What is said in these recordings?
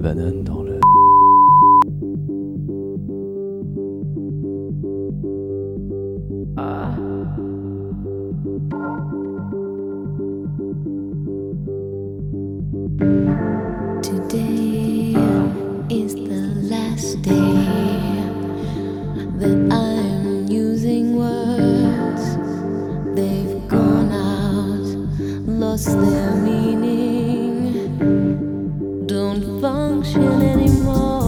la banane dans le... Ah. Today is the last day that I'm using words. They've gone out, lost their meaning, don't function anymore.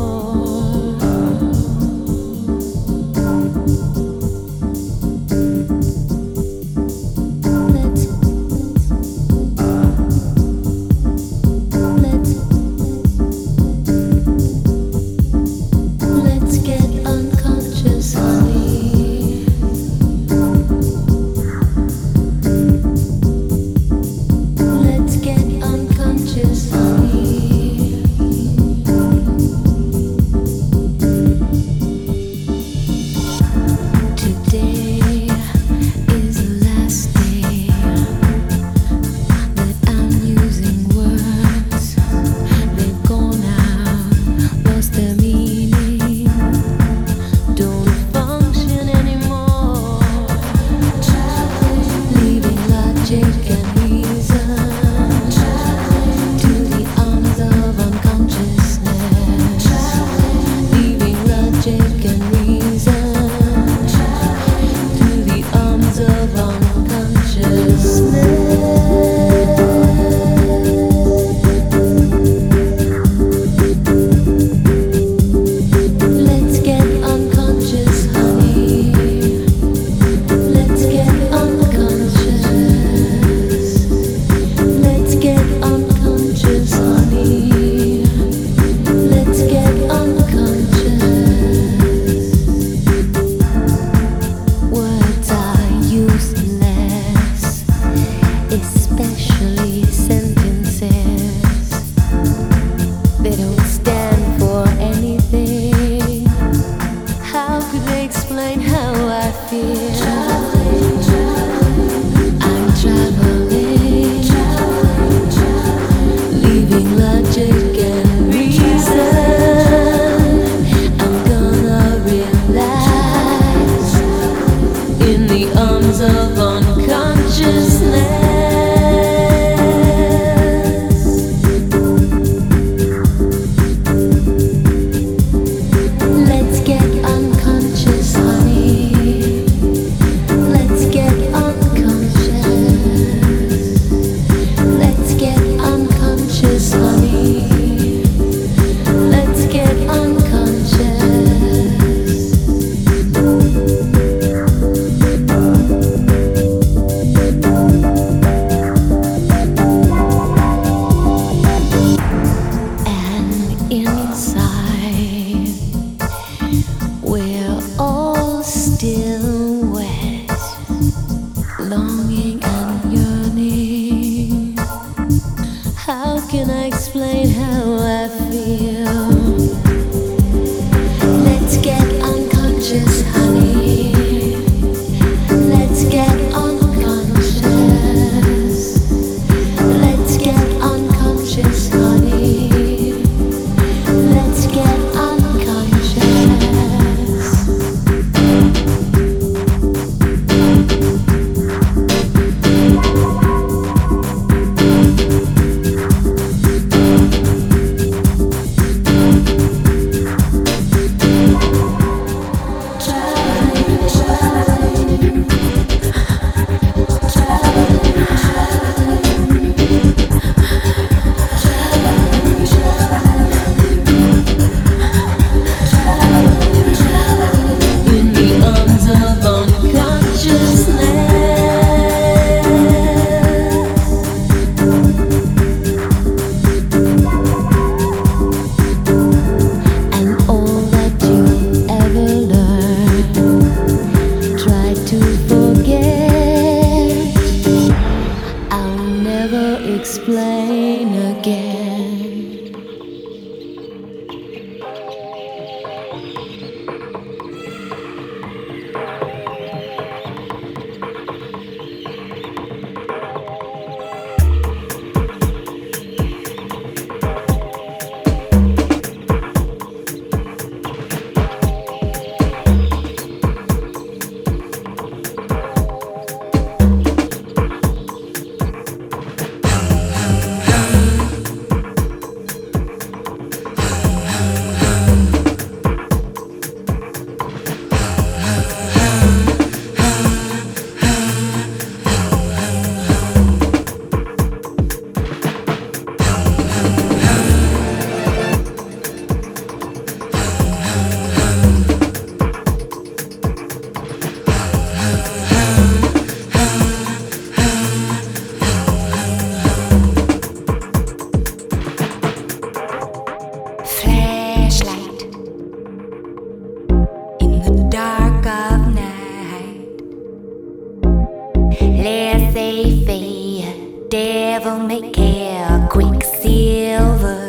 laissez faire, devil may care, quicksilver.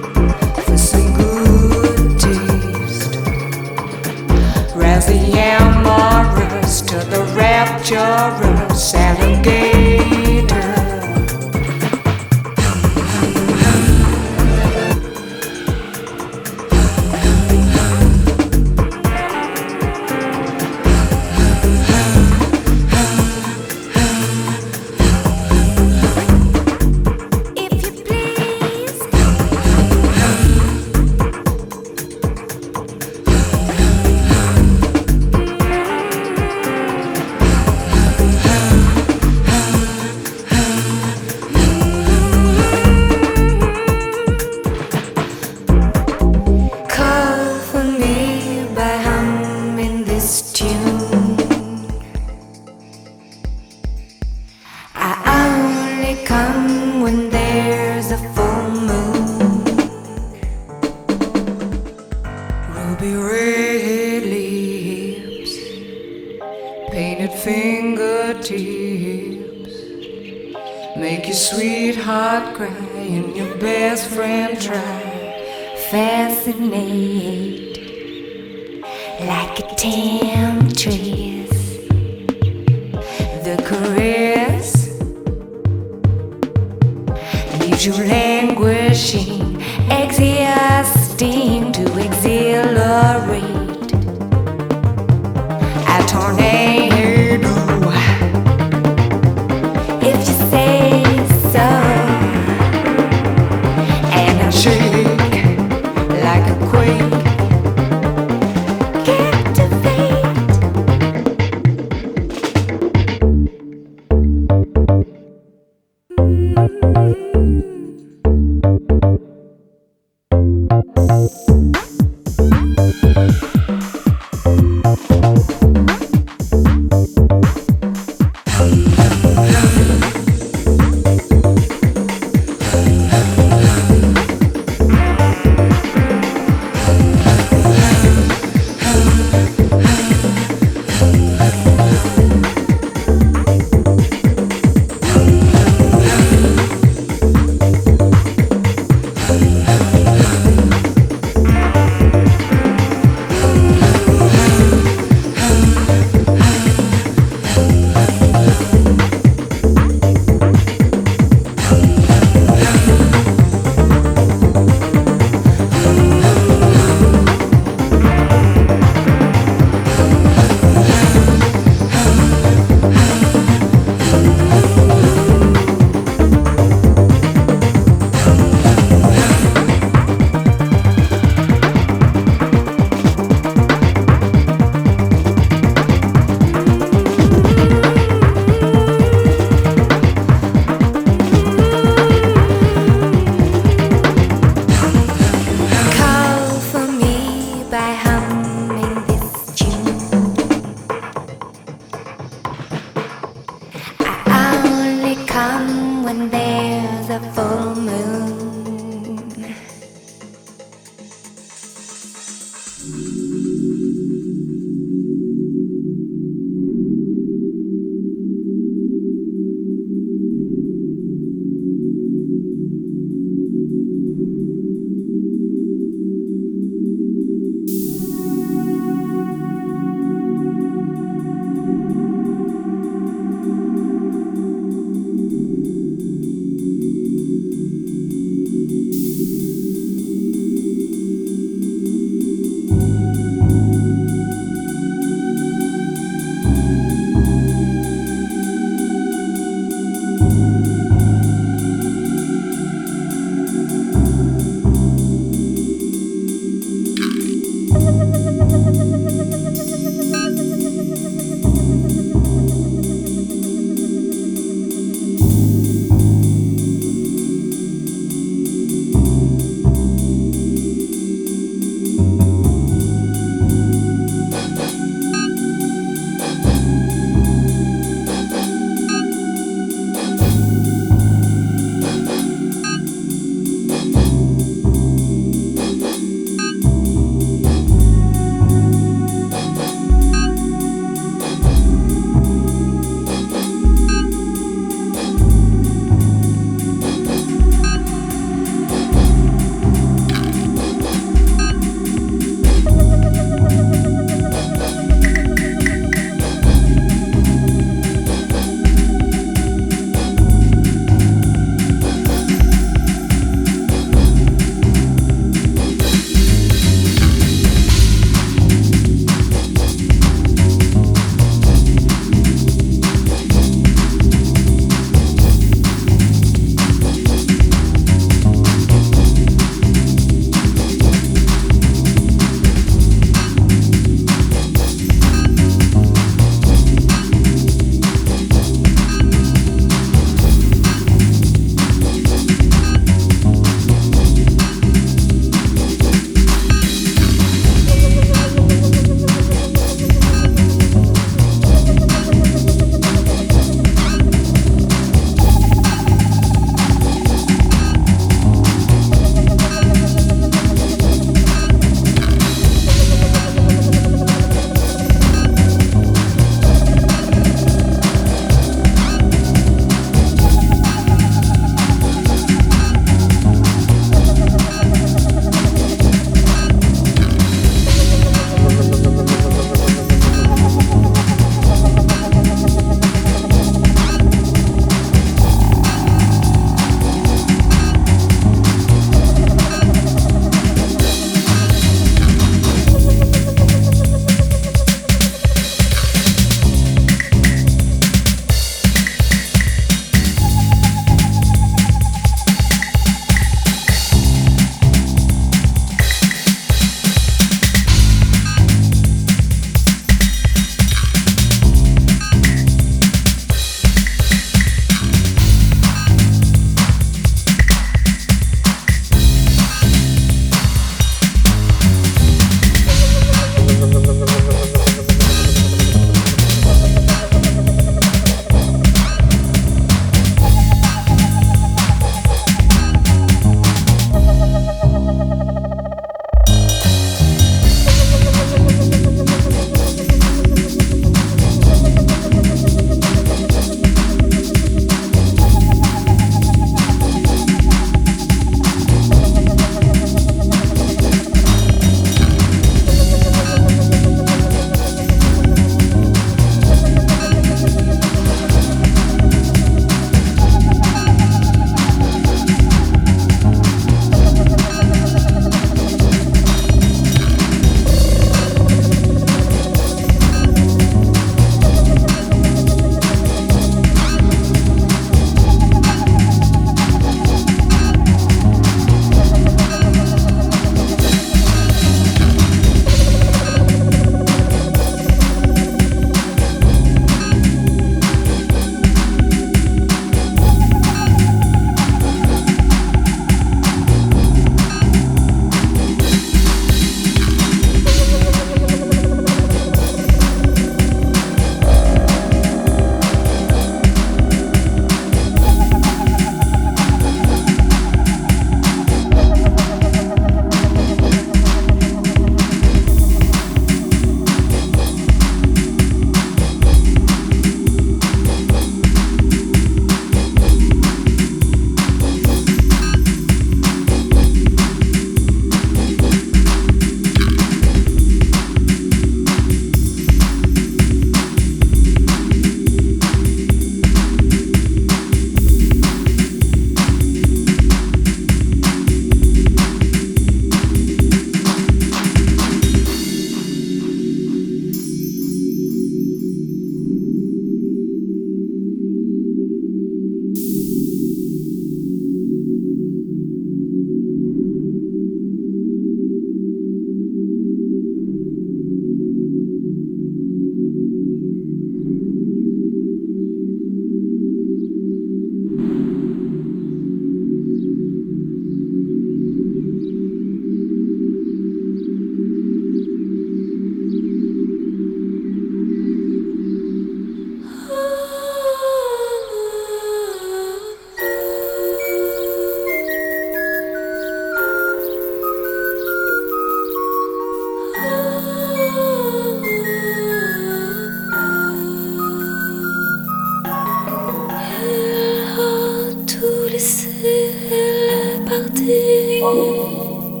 Oh,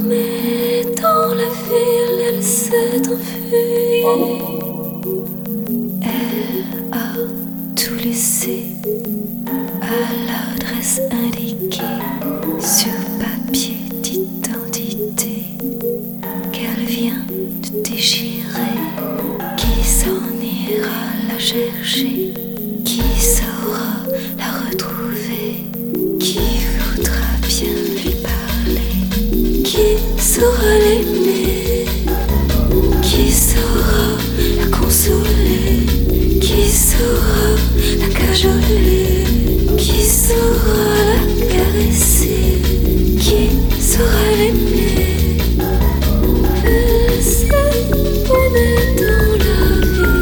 mais dans la ville, elle s'est enfuie. Elle a tout laissé à l'adresse indiquée sur papier d'identité qu'elle vient de déchirer. Qui s'en ira la chercher? Qui saura la retrouver? Qui voudra bien lui parler? Qui saura l'aimer? Qui saura la consoler? Qui saura la cajoler? Qui saura la caresser? Qui saura l'aimer? Elle s'est promenée dans la ville.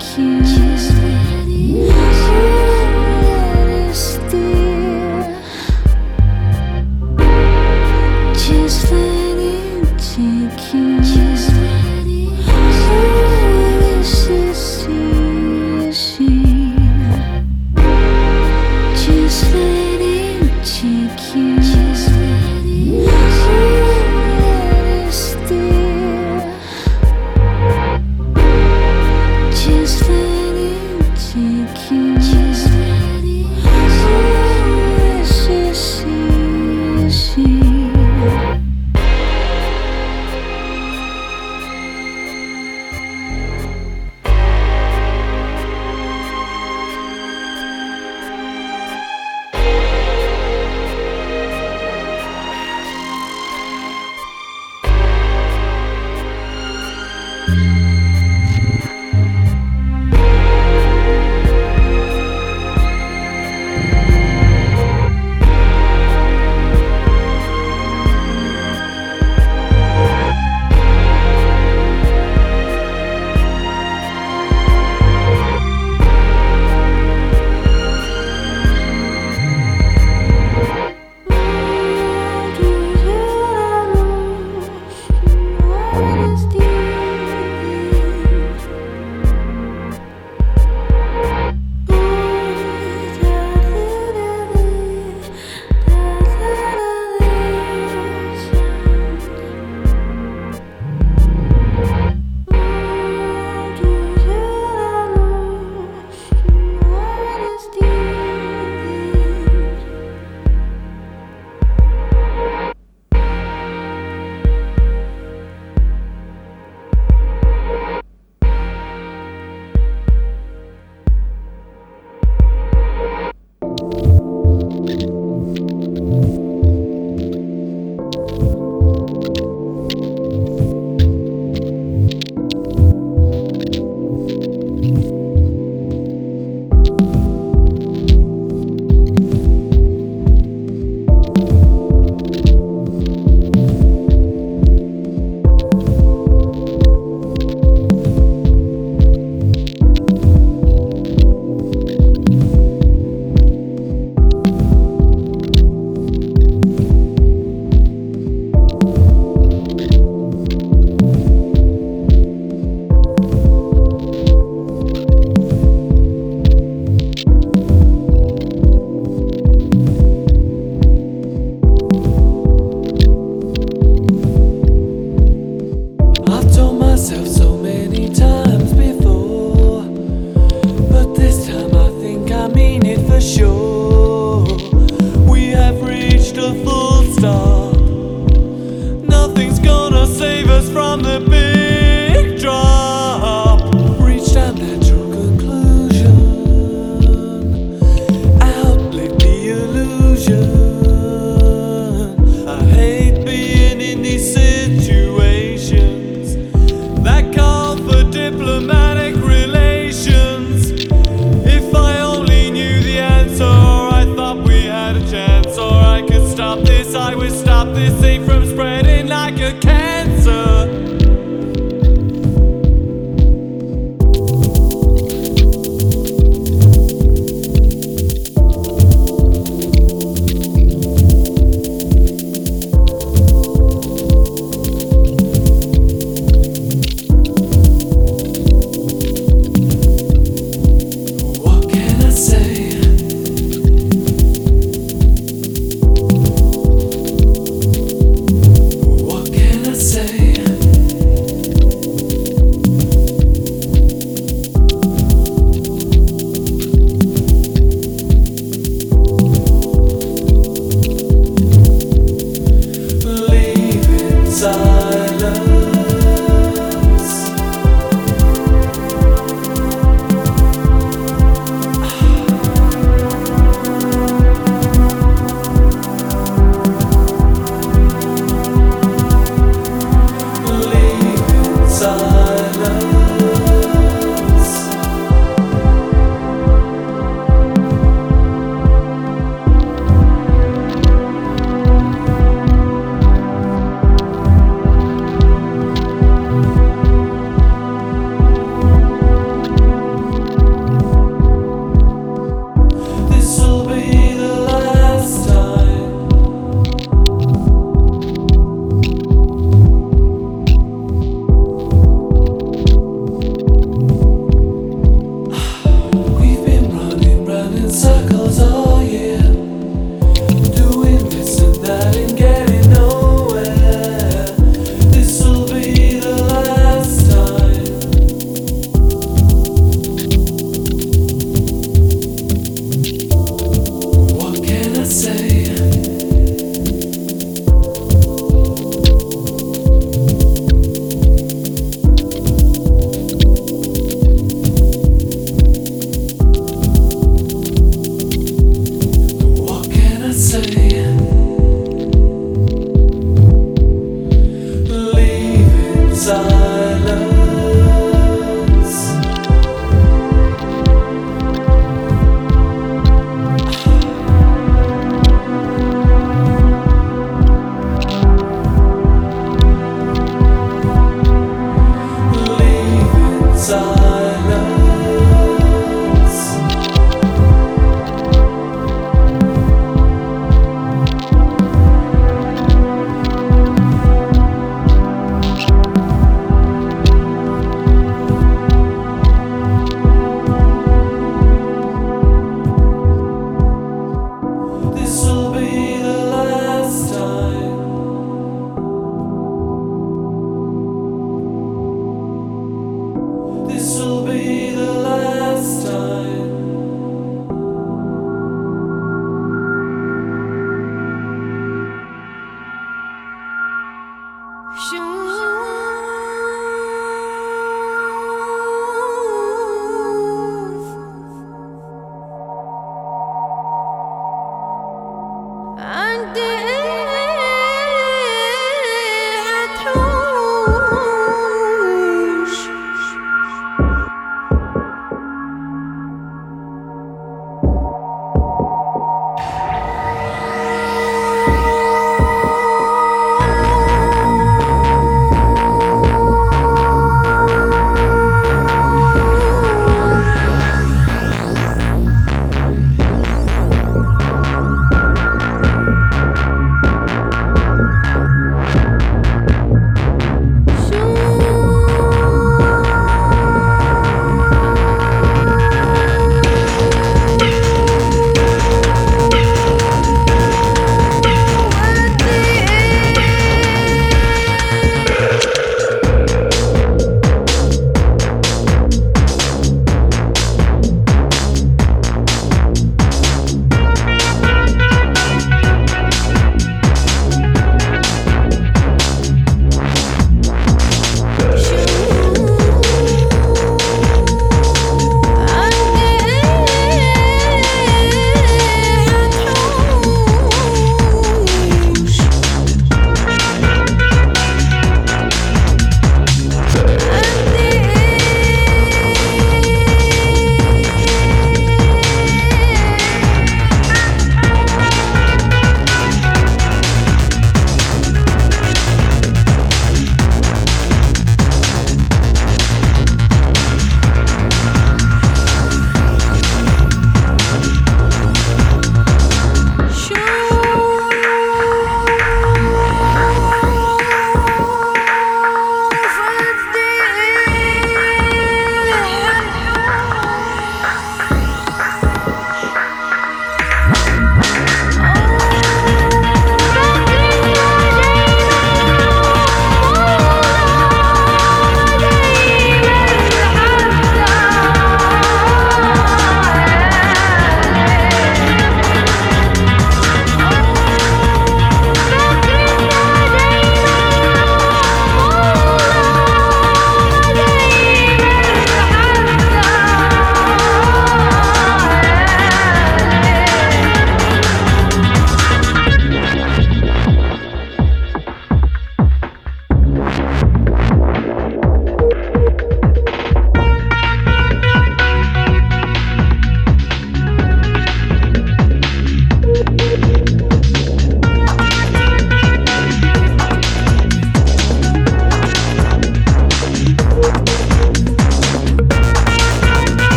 Just let it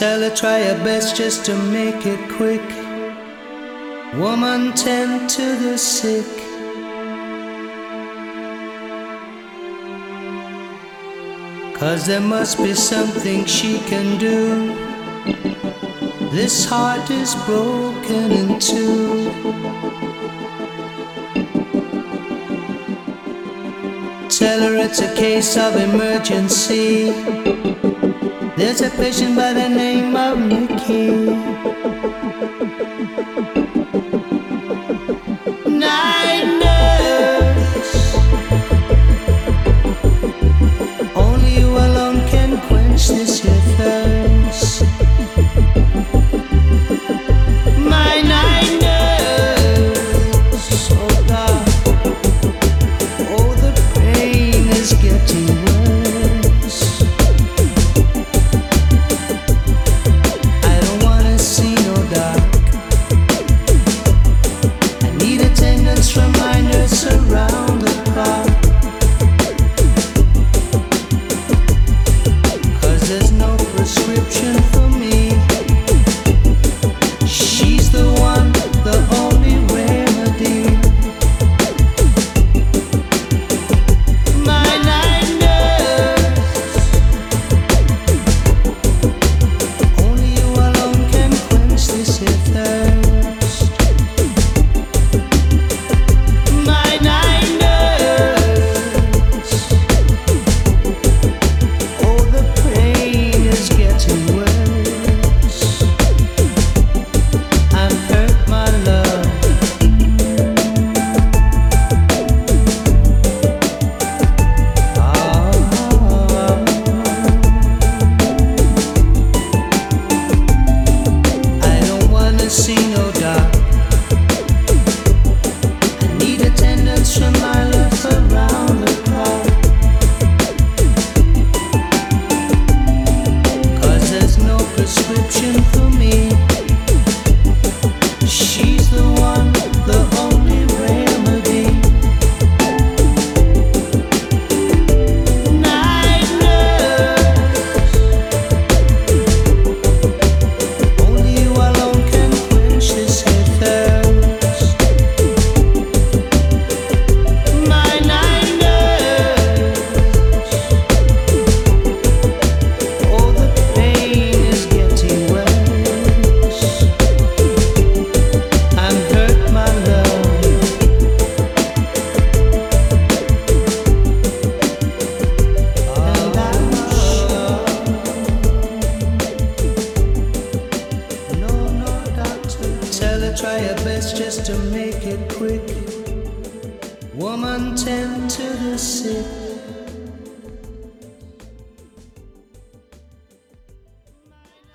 tell her try her best just to make it quick. Woman, tend to the sick. Cause there must be something she can do. This heart is broken in two. Tell her it's a case of emergency. There's a patient by the name of Nikki.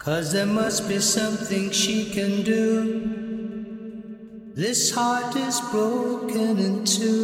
Cause there must be something she can do. This heart is broken in two.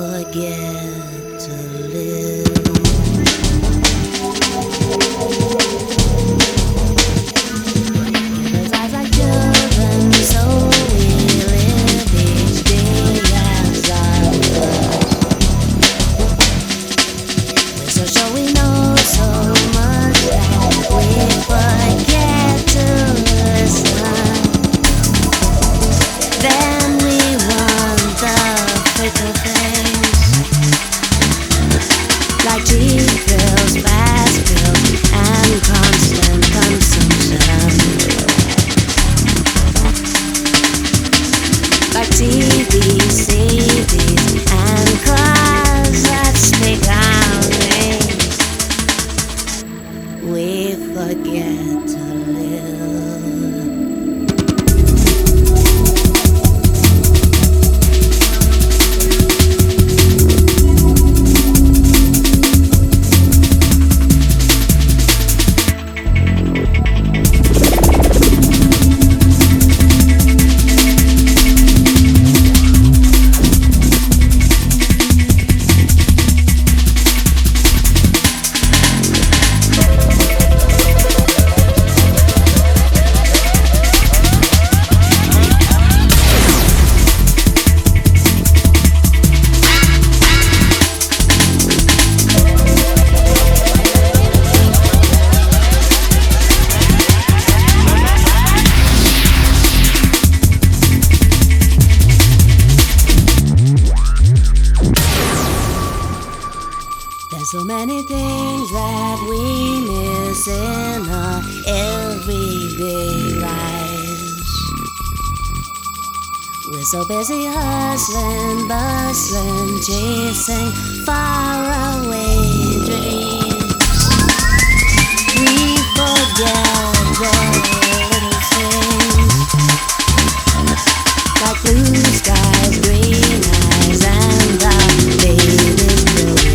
Forget to live. So many things that we miss in our everyday lives. We're so busy hustling, bustling, chasing faraway dreams. We forget the little things, like blue skies, green eyes, and our baby's blue.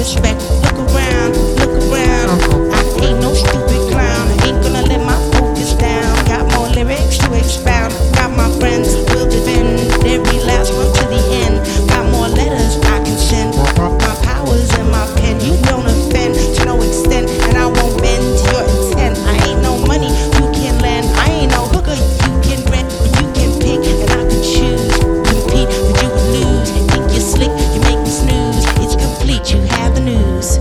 respect. Look around, I ain't no stupid clown. Ain't gonna let my focus down. Got more lyrics to expound. Got my friends will defend every last one to the end. Got more letters I can send. My powers in my pen. You don't offend to no extent, and I won't bend to your intent. I ain't no money you can lend. I ain't no hooker you can rent, but you can pick, and I can choose. Compete, but you would lose. Think you're slick, you make me snooze. It's complete, you have the news.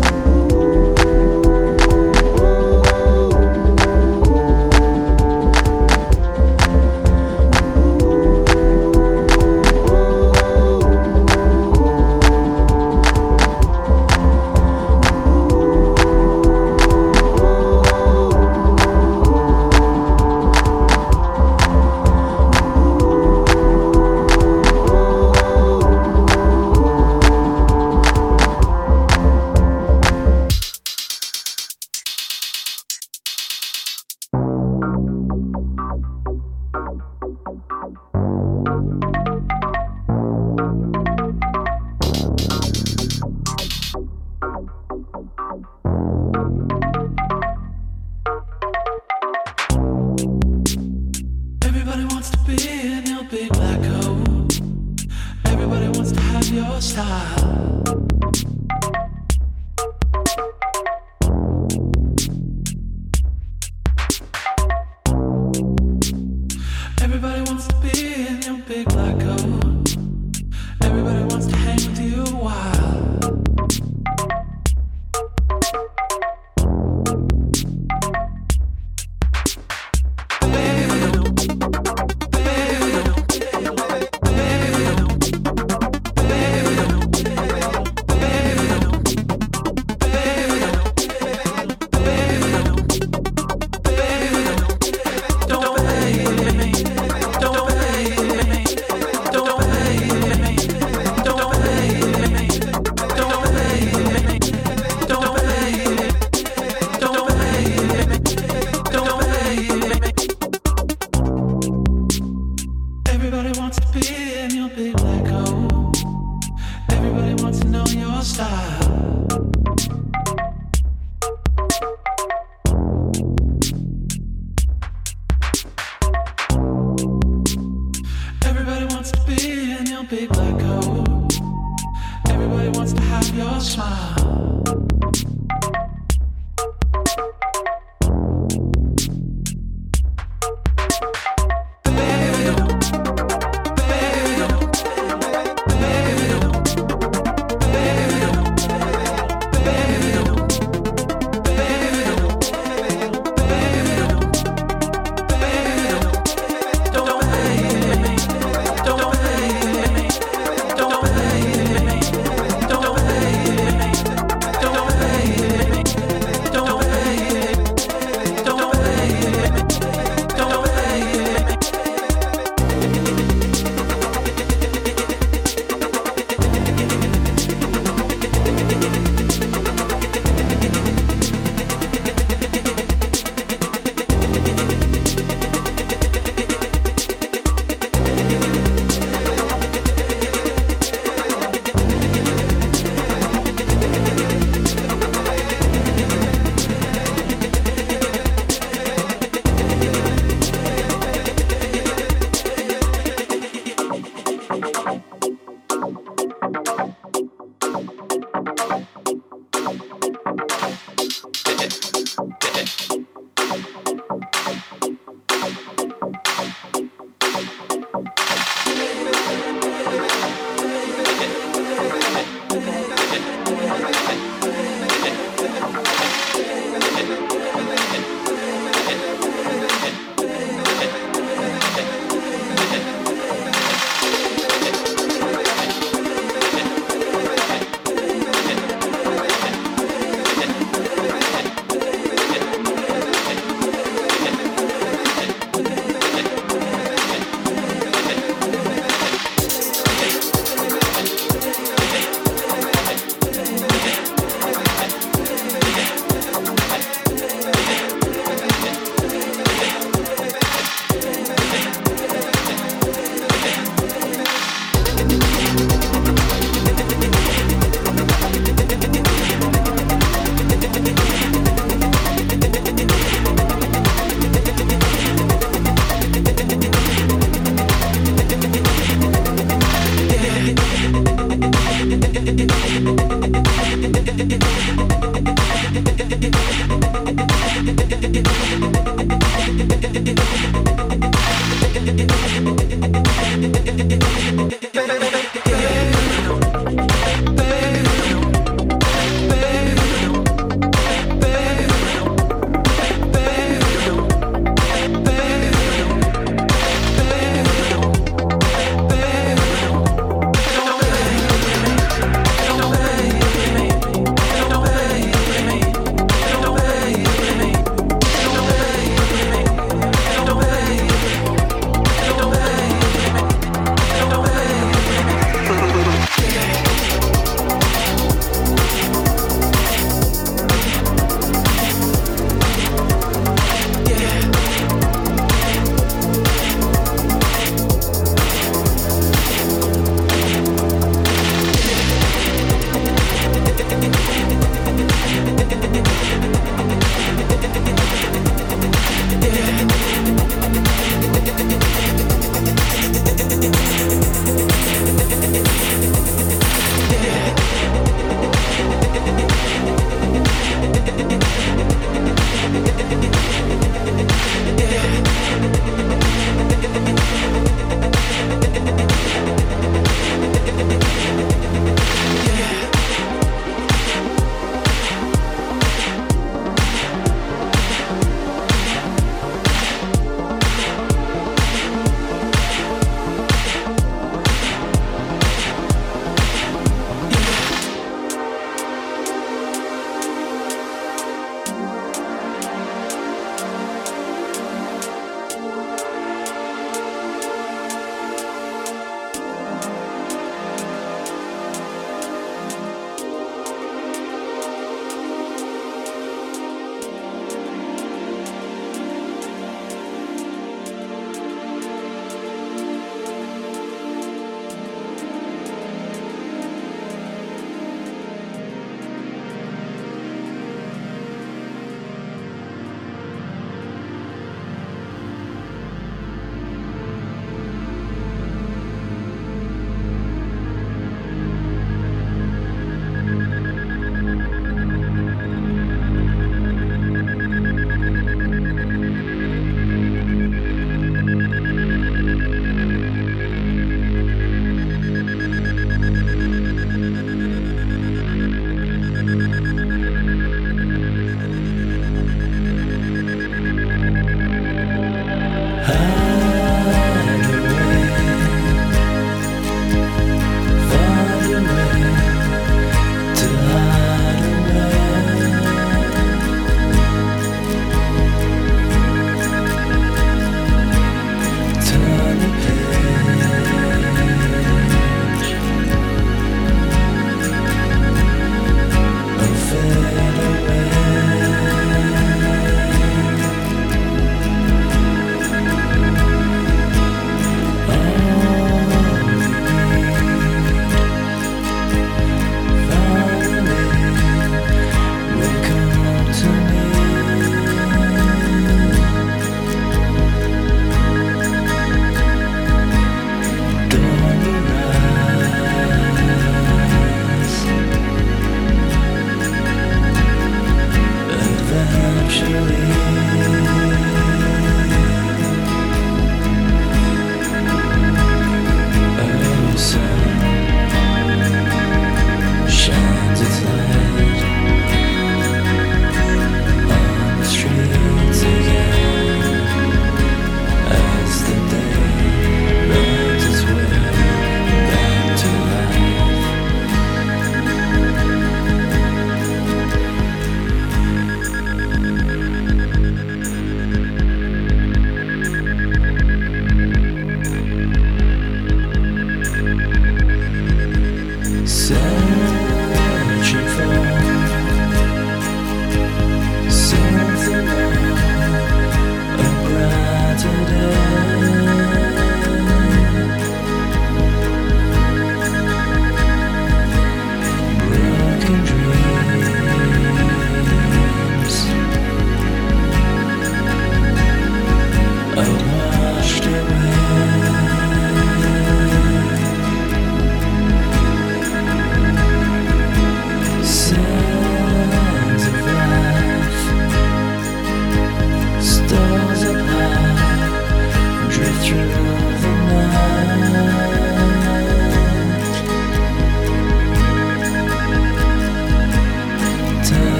So